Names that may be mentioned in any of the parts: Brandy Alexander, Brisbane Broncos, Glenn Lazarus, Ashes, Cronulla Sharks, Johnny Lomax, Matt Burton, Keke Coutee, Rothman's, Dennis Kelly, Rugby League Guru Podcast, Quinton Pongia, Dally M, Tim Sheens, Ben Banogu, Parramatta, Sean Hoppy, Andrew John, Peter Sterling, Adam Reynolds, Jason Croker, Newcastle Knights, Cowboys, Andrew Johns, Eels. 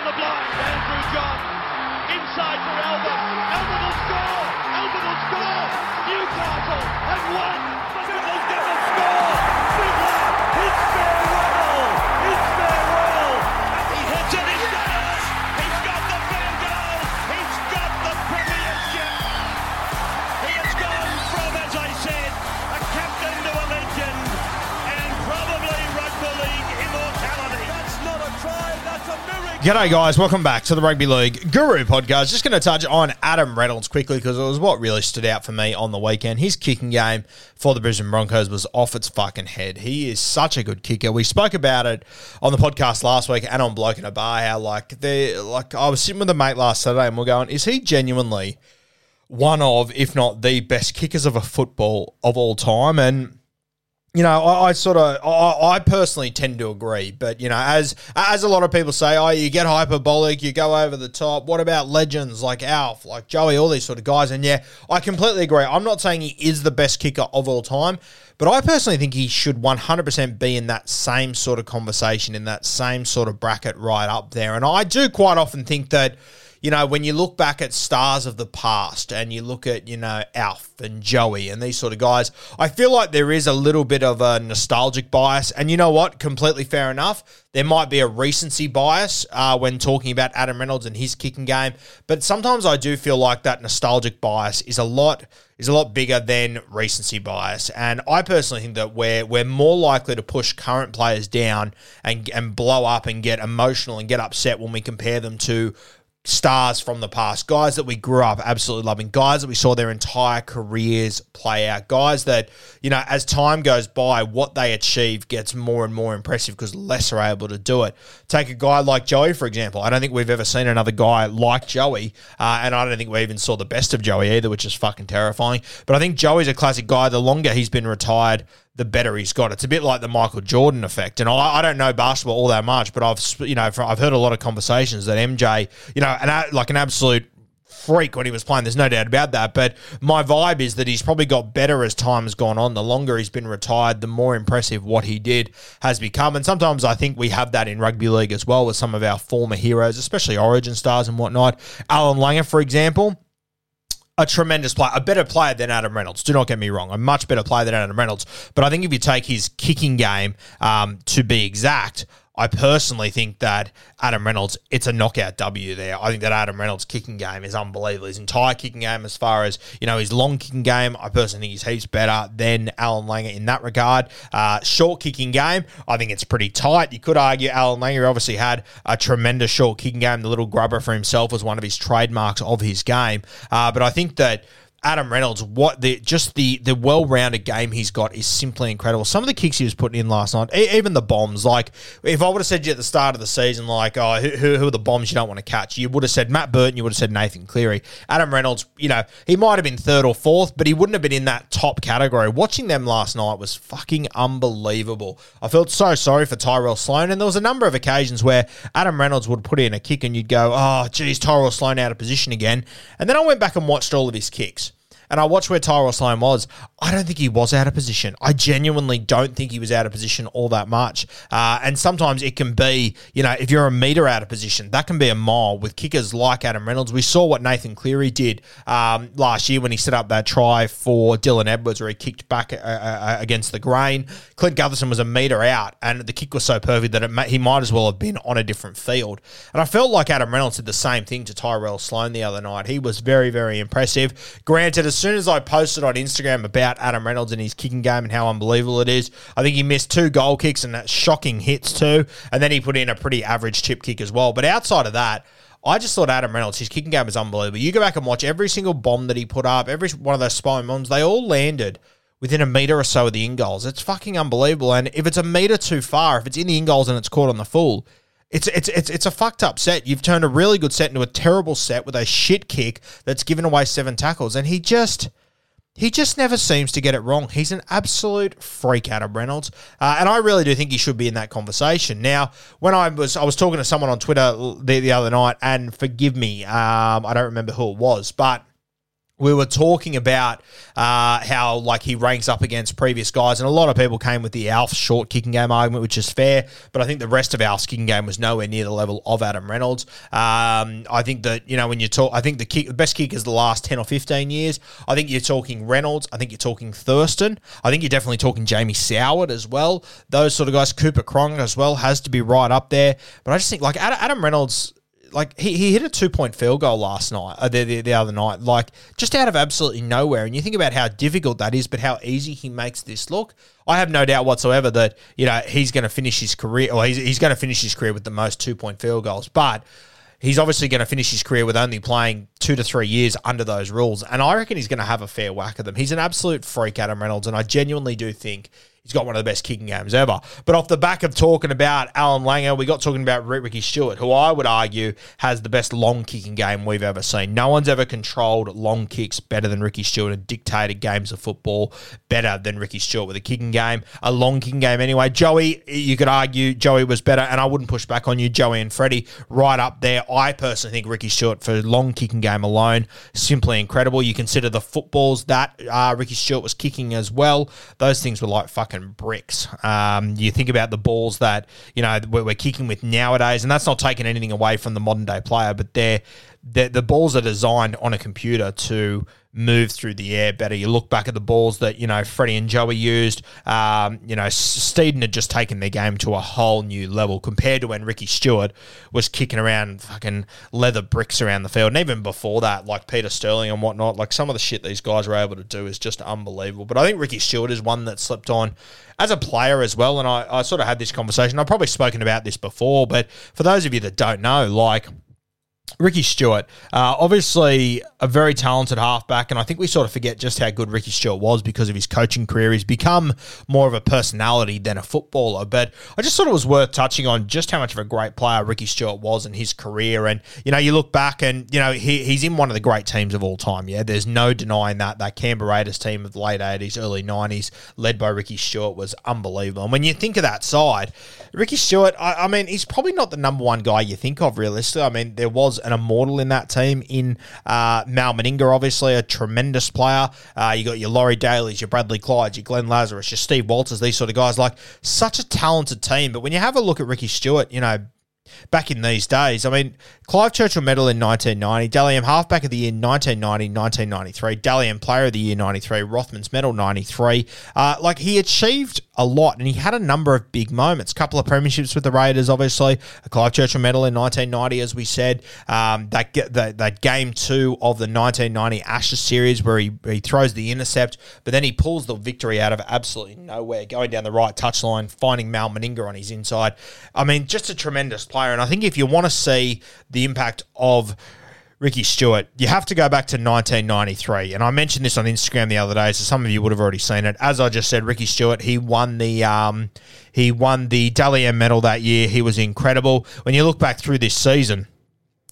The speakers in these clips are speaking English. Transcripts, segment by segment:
the block, Andrew John. Inside for Elba. Elba will score. Elba will score. Newcastle have won. They'll never score. It's farewell. It's farewell. And he hits it in. G'day guys, welcome back to the Rugby League Guru Podcast. Just going to touch on Adam Reynolds quickly because it was what really stood out for me on the weekend. His kicking game for the Brisbane Broncos was off its fucking head. He is such a good kicker. We spoke about it on the podcast last week and on Bloke in a Bar, how I was sitting with a mate last Saturday and we're going, is he genuinely one of, if not the best kickers of a football of all time? And you know, I personally tend to agree, but you know, as a lot of people say, oh, you get hyperbolic, you go over the top. What about legends like Alf, like Joey, all these sort of guys? And yeah, I completely agree. I'm not saying he is the best kicker of all time, but I personally think he should 100% be in that same sort of conversation, in that same sort of bracket right up there. And I do quite often think that, you know, when you look back at stars of the past and you look at, you know, Alf and Joey and these sort of guys, I feel like there is a little bit of a nostalgic bias. And you know what? Completely fair enough. There might be a recency bias when talking about Adam Reynolds and his kicking game, but sometimes I do feel like that nostalgic bias is a lot bigger than recency bias. And I personally think that we're more likely to push current players down and blow up and get emotional and get upset when we compare them to stars from the past, guys that we grew up absolutely loving, guys that we saw their entire careers play out, guys that, you know, as time goes by, what they achieve gets more and more impressive because less are able to do it. Take a guy like Joey, for example. I don't think we've ever seen another guy like Joey, and I don't think we even saw the best of Joey either, which is fucking terrifying. But I think Joey's a classic guy. The longer he's been retired, the better he's got. It's a bit like the Michael Jordan effect. And I don't know basketball all that much, but I've heard a lot of conversations that MJ, you know, an absolute freak when he was playing. There's no doubt about that. But my vibe is that he's probably got better as time has gone on. The longer he's been retired, the more impressive what he did has become. And sometimes I think we have that in rugby league as well with some of our former heroes, especially origin stars and whatnot. Alan Langer, for example. A tremendous player, a better player than Adam Reynolds. Do not get me wrong, a much better player than Adam Reynolds. But I think if you take his kicking game to be exact, I personally think that Adam Reynolds, it's a knockout W there. I think that Adam Reynolds' kicking game is unbelievable. His entire kicking game as far as, you know, his long kicking game, I personally think he's heaps better than Alan Langer in that regard. Short kicking game, I think it's pretty tight. You could argue Alan Langer obviously had a tremendous short kicking game. The little grubber for himself was one of his trademarks of his game. But I think that Adam Reynolds, the well-rounded game he's got is simply incredible. Some of the kicks he was putting in last night, even the bombs. Like, if I would have said to you at the start of the season, like, oh, who are the bombs you don't want to catch? You would have said Matt Burton, you would have said Nathan Cleary. Adam Reynolds, you know, he might have been third or fourth, but he wouldn't have been in that top category. Watching them last night was fucking unbelievable. I felt so sorry for Tyrell Sloan, and there was a number of occasions where Adam Reynolds would put in a kick and you'd go, oh, geez, Tyrell Sloan out of position again. And then I went back and watched all of his kicks. and I watched where Tyrell Sloan was, I don't think he was out of position. I genuinely don't think he was out of position all that much. And sometimes it can be, you know, if you're a metre out of position, that can be a mile with kickers like Adam Reynolds. We saw what Nathan Cleary did last year when he set up that try for Dylan Edwards where he kicked back against the grain. Clint Gutherson was a metre out and the kick was so perfect that he might as well have been on a different field. And I felt like Adam Reynolds did the same thing to Tyrell Sloan the other night. He was very, very impressive. Granted, as soon as I posted on Instagram about Adam Reynolds and his kicking game and how unbelievable it is, I think he missed 2 goal kicks and that shocking hits too, and then he put in a pretty average chip kick as well. But outside of that, I just thought Adam Reynolds, his kicking game was unbelievable. You go back and watch every single bomb that he put up, every one of those spine bombs, they all landed within a metre or so of the in goals. It's fucking unbelievable. And if it's a metre too far, if it's in the in goals and it's caught on the full, it's a fucked up set. You've turned a really good set into a terrible set with a shit kick that's given away 7 tackles. And he just never seems to get it wrong. He's an absolute freak, Adam Reynolds. And I really do think he should be in that conversation. Now, when I was talking to someone on Twitter the other night, and forgive me, I don't remember who it was, but we were talking about how like he ranks up against previous guys, and a lot of people came with the Alf short kicking game argument, which is fair, but I think the rest of Alf's kicking game was nowhere near the level of Adam Reynolds. I think that, you know, when you talk, I think the best kickers the last 10 or 15 years, I think you're talking Reynolds, I think you're talking Thurston, I think you're definitely talking Jamie Soward as well, those sort of guys. Cooper Cronk as well has to be right up there, but I just think like Adam Reynolds, like, he hit a 2-point field goal last night, the other night, like, just out of absolutely nowhere. And you think about how difficult that is, but how easy he makes this look. I have no doubt whatsoever that, you know, he's going to finish his career, or he's going to finish his career with the most 2-point field goals. But he's obviously going to finish his career with only playing 2 to 3 years under those rules. And I reckon he's going to have a fair whack at them. He's an absolute freak, Adam Reynolds, and I genuinely do think he's got one of the best kicking games ever. But off the back of talking about Alan Langer, we got talking about Ricky Stuart, who I would argue has the best long kicking game we've ever seen. No one's ever controlled long kicks better than Ricky Stuart and dictated games of football better than Ricky Stuart with a kicking game, a long kicking game anyway. Joey, you could argue Joey was better, and I wouldn't push back on you. Joey and Freddie right up there. I personally think Ricky Stuart for long kicking game alone, simply incredible. You consider the footballs that Ricky Stuart was kicking as well. Those things were like fucking bricks. You think about the balls that, you know, we're kicking with nowadays, and that's not taking anything away from the modern day player, but the balls are designed on a computer to move through the air better. You look back at the balls that, you know, Freddie and Joey used, you know, Steeden had just taken their game to a whole new level compared to when Ricky Stuart was kicking around fucking leather bricks around the field. And even before that, like Peter Sterling and whatnot, like some of the shit these guys were able to do is just unbelievable. But I think Ricky Stuart is one that slipped on as a player as well. And I sort of had this conversation. I've probably spoken about this before, but for those of you that don't know, like, Ricky Stuart, obviously a very talented halfback, and I think we sort of forget just how good Ricky Stuart was because of his coaching career. He's become more of a personality than a footballer, but I just thought it was worth touching on just how much of a great player Ricky Stuart was in his career. And, you know, you look back and, you know, he's in one of the great teams of all time, yeah? There's no denying that. That Canberra Raiders team of the late 80s, early 90s, led by Ricky Stuart, was unbelievable. And when you think of that side, Ricky Stuart, I mean, he's probably not the number one guy you think of, realistically. I mean, there was an immortal in that team in Mal Meninga, obviously a tremendous player. You got your Laurie Daly's, your Bradley Clyde's, your Glenn Lazarus, your Steve Walters, these sort of guys. Like, such a talented team. But when you have a look at Ricky Stuart, you know, back in these days, I mean, Clive Churchill medal in 1990, Dally M halfback of the year 1990, 1993, Dally M player of the year 93, Rothman's medal 93. Like, he achieved a lot, and he had a number of big moments. A couple of premierships with the Raiders, obviously. A Clive Churchill medal in 1990, as we said. That game 2 of the 1990 Ashes series where he throws the intercept, but then he pulls the victory out of absolutely nowhere, going down the right touchline, finding Mal Meninga on his inside. I mean, just a tremendous player. And I think if you want to see the impact of Ricky Stuart, you have to go back to 1993. And I mentioned this on Instagram the other day, so some of you would have already seen it. As I just said, Ricky Stuart, he won the Dally M medal that year. He was incredible. When you look back through this season,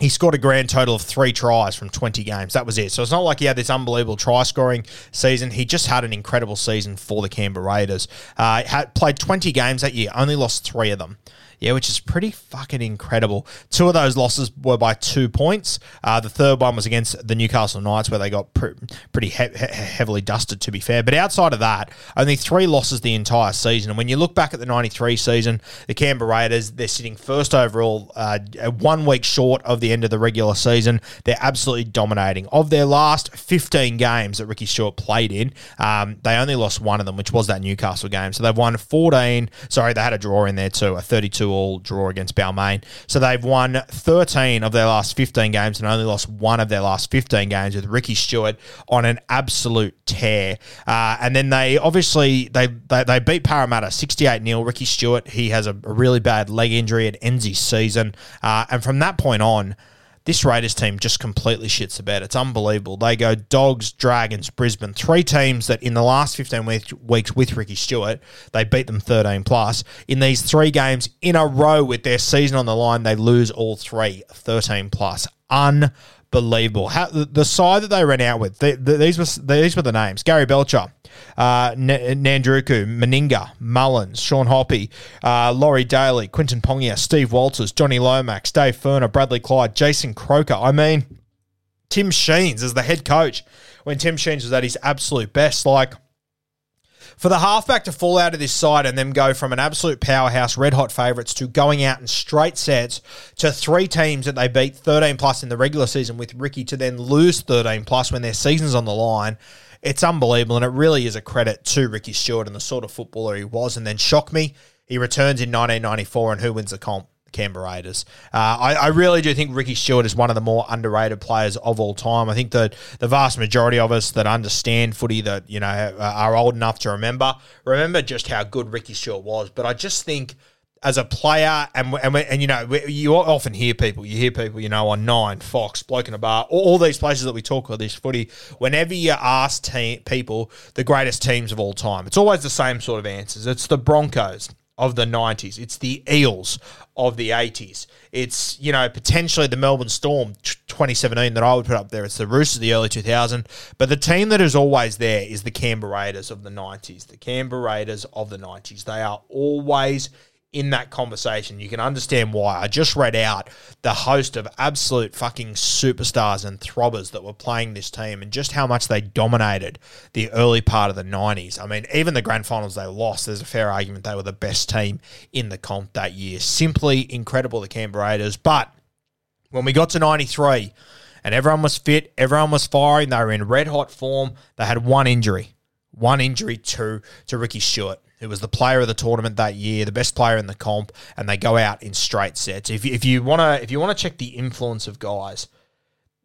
he scored a grand total of 3 tries from 20 games. That was it. So it's not like he had this unbelievable try-scoring season. He just had an incredible season for the Canberra Raiders. Played 20 games that year, only lost 3 of them. Yeah, which is pretty fucking incredible. Two of those losses were by 2 points. The third one was against the Newcastle Knights where they got pretty heavily dusted, to be fair. But outside of that, only three losses the entire season. And when you look back at the 93 season, the Canberra Raiders, they're sitting first overall, 1 week short of the end of the regular season. They're absolutely dominating. Of their last 15 games that Ricky Stuart played in, they only lost one of them, which was that Newcastle game. So they've won 14. Sorry, they had a draw in there too, a 32-all draw against Balmain. So they've won 13 of their last 15 games and only lost one of their last 15 games with Ricky Stuart on an absolute tear. And then they obviously they beat Parramatta 68-0. Ricky Stuart, he has a really bad leg injury. It ends his season. And from that point on, this Raiders team just completely shits the bed. It's unbelievable. They go Dogs, Dragons, Brisbane, three teams that in the last 15 weeks with Ricky Stuart, they beat them 13+. In these three games in a row with their season on the line, they lose all three, 13+. Unbelievable. The side that they ran out with, these were the names. Gary Belcher, Nadruku, Meninga, Mullins, Sean Hoppy, Laurie Daly, Quinton Pongia, Steve Walters, Johnny Lomax, Dave Ferner, Bradley Clyde, Jason Croker. I mean, Tim Sheens as the head coach when Tim Sheens was at his absolute best. Like, for the halfback to fall out of this side and then go from an absolute powerhouse, red-hot favourites, to going out in straight sets to three teams that they beat 13+ in the regular season with Ricky to then lose 13+ when their season's on the line, it's unbelievable, and it really is a credit to Ricky Stuart and the sort of footballer he was. And then shock me, he returns in 1994, and who wins the comp? Canberra Raiders. I really do think Ricky Stuart is one of the more underrated players of all time. I think that the vast majority of us that understand footy, that you know, are old enough to remember just how good Ricky Stuart was. But I just think as a player, and you know, you often hear people, you know, on Nine, Fox, Bloke in a Bar, all these places that we talk about this footy, whenever you ask people the greatest teams of all time, it's always the same sort of answers. It's the Broncos of the 90s. It's the Eels of the 80s. It's, you know, potentially the Melbourne Storm 2017 that I would put up there. It's the Roosters of the early 2000s. But the team that is always there is the Canberra Raiders of the 90s. The Canberra Raiders of the 90s. They are always in that conversation. You can understand why. I just read out the host of absolute fucking superstars and throbbers that were playing this team and just how much they dominated the early part of the 90s. I mean, even the grand finals they lost, there's a fair argument they were the best team in the comp that year. Simply incredible, the Canberra Raiders. But when we got to 93 and everyone was fit, everyone was firing, they were in red-hot form, they had one injury to Ricky Stuart, who was the player of the tournament that year, the best player in the comp, and they go out in straight sets. If you want to check the influence of guys,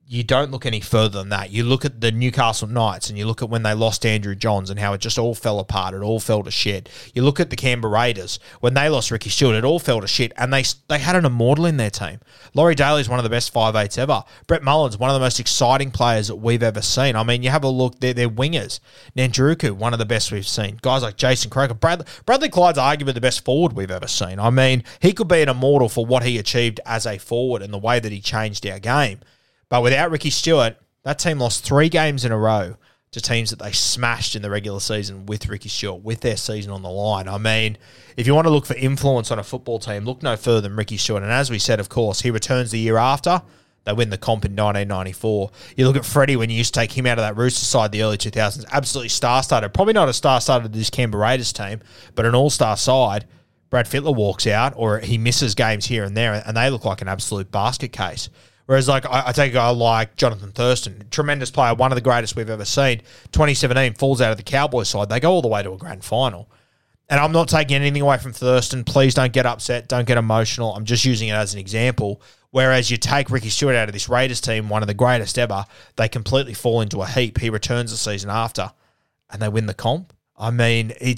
you don't look any further than that. You look at the Newcastle Knights and you look at when they lost Andrew Johns and how it just all fell apart. It all fell to shit. You look at the Canberra Raiders when they lost Ricky Stuart, it all fell to shit, and they had an immortal in their team. Laurie Daly is one of the best 5'8s ever. Brett Mullins, one of the most exciting players that we've ever seen. I mean, you have a look, they're wingers. Nandruku, one of the best we've seen. Guys like Jason Croker. Bradley Clyde's arguably the best forward we've ever seen. I mean, he could be an immortal for what he achieved as a forward and the way that he changed our game. But without Ricky Stuart, that team lost three games in a row to teams that they smashed in the regular season with Ricky Stuart, with their season on the line. I mean, if you want to look for influence on a football team, look no further than Ricky Stuart. And as we said, of course, he returns the year after. They win the comp in 1994. You look at Freddie when you used to take him out of that Rooster side the early 2000s. Absolutely star-studded. Probably not a star-studded to this Canberra Raiders team, but an all-star side. Brad Fittler walks out, or he misses games here and there, and they look like an absolute basket case. Whereas, like, I take a guy like Jonathan Thurston, tremendous player, one of the greatest we've ever seen. 2017 falls out of the Cowboys side. They go all the way to a grand final. And I'm not taking anything away from Thurston. Please don't get upset. Don't get emotional. I'm just using it as an example. Whereas you take Ricky Stuart out of this Raiders team, one of the greatest ever, they completely fall into a heap. He returns the season after, and they win the comp. I mean, I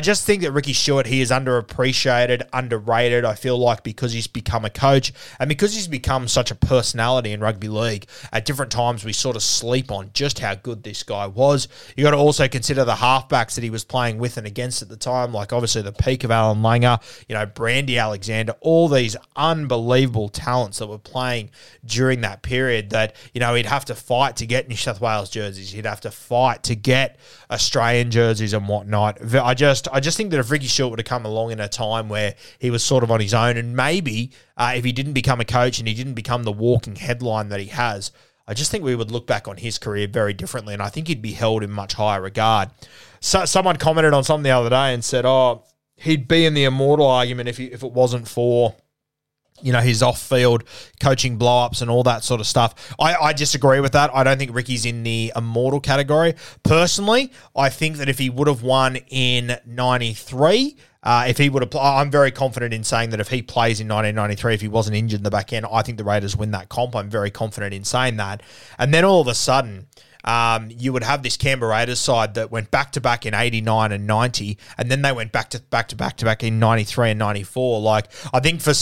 just think that Ricky Stuart, he is underappreciated, underrated, I feel like, because he's become a coach and because he's become such a personality in rugby league. At different times, we sort of sleep on just how good this guy was. You got to also consider the halfbacks that he was playing with and against at the time, like obviously the peak of Alan Langer, you know, Brandy Alexander, all these unbelievable talents that were playing during that period that, you know, he'd have to fight to get New South Wales jerseys. He'd have to fight to get Australian jerseys. jerseys and whatnot. I just think that if Ricky Stuart would have come along in a time where he was sort of on his own, and maybe if he didn't become a coach and he didn't become the walking headline that he has, I just think we would look back on his career very differently, and I think he'd be held in much higher regard. So, someone commented on something the other day and said, oh, he'd be in the immortal argument if it wasn't for, you know, his off-field coaching blow-ups and all that sort of stuff. I disagree with that. I don't think Ricky's in the immortal category. Personally, I think that if he would have won in 93, if he would have, I'm very confident in saying that if he plays in 1993, if he wasn't injured in the back end, I think the Raiders win that comp. I'm very confident in saying that. And then all of a sudden, you would have this Canberra Raiders side that went back-to-back in 89 and 90, and then they went back-to-back in 93 and 94. Like, I think to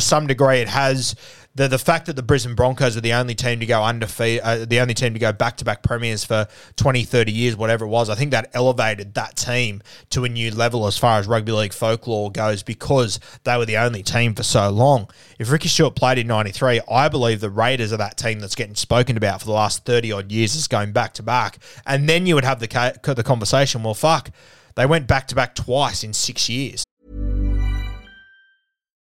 some degree it has... The fact that the Brisbane Broncos are the only team to go undefeated, the only team to go back-to-back premiers for 20, 30 years, whatever it was, I think that elevated that team to a new level as far as rugby league folklore goes, because they were the only team for so long. If Ricky Stuart played in 93, I believe the Raiders are that team that's getting spoken about for the last 30-odd years as going back-to-back. And then you would have the conversation, well, fuck, they went back-to-back twice in 6 years.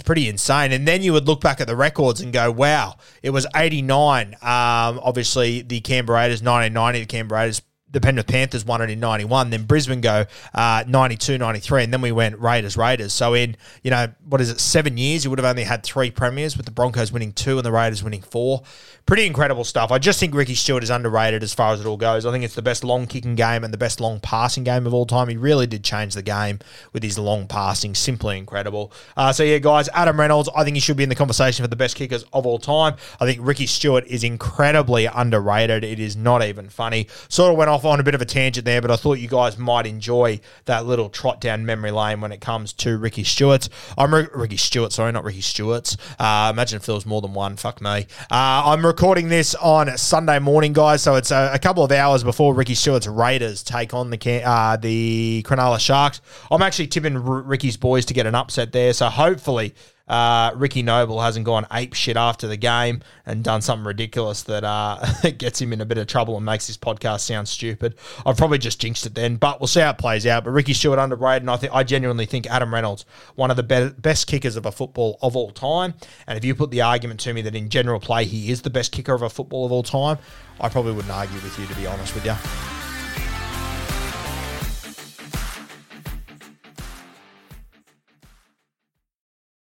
It's pretty insane. And then you would look back at the records and go, wow, it was 89. Obviously, the Canberra Raiders, 1990, the Canberra Raiders, the Penrith Panthers won it in 91. Then Brisbane go 92, 93. And then we went Raiders. So in, 7 years, you would have only had 3 premiers, with the Broncos winning 2 and the Raiders winning 4. Pretty incredible stuff. I just think Ricky Stuart is underrated as far as it all goes. I think it's the best long kicking game and the best long passing game of all time. He really did change the game with his long passing. Simply incredible. Guys, Adam Reynolds, I think he should be in the conversation for the best kickers of all time. I think Ricky Stuart is incredibly underrated. It is not even funny. Sort of went off on a bit of a tangent there, but I thought you guys might enjoy that little trot down memory lane when it comes to Ricky Stuart's. I'm Ricky Stuart, sorry, not Ricky Stuart's. Imagine if there was more than one. Fuck me. I'm recording this on Sunday morning, guys, so it's a couple of hours before Ricky Stuart's Raiders take on the Cronulla Sharks. I'm actually tipping Ricky's boys to get an upset there, so hopefully Ricky Noble hasn't gone ape shit after the game and done something ridiculous that gets him in a bit of trouble and makes his podcast sound stupid. I've probably just jinxed it then, but we'll see how it plays out. But Ricky Stuart underrated, and I genuinely think Adam Reynolds, one of the best kickers of a football of all time. And if you put the argument to me that in general play he is the best kicker of a football of all time, I probably wouldn't argue with you, to be honest with you.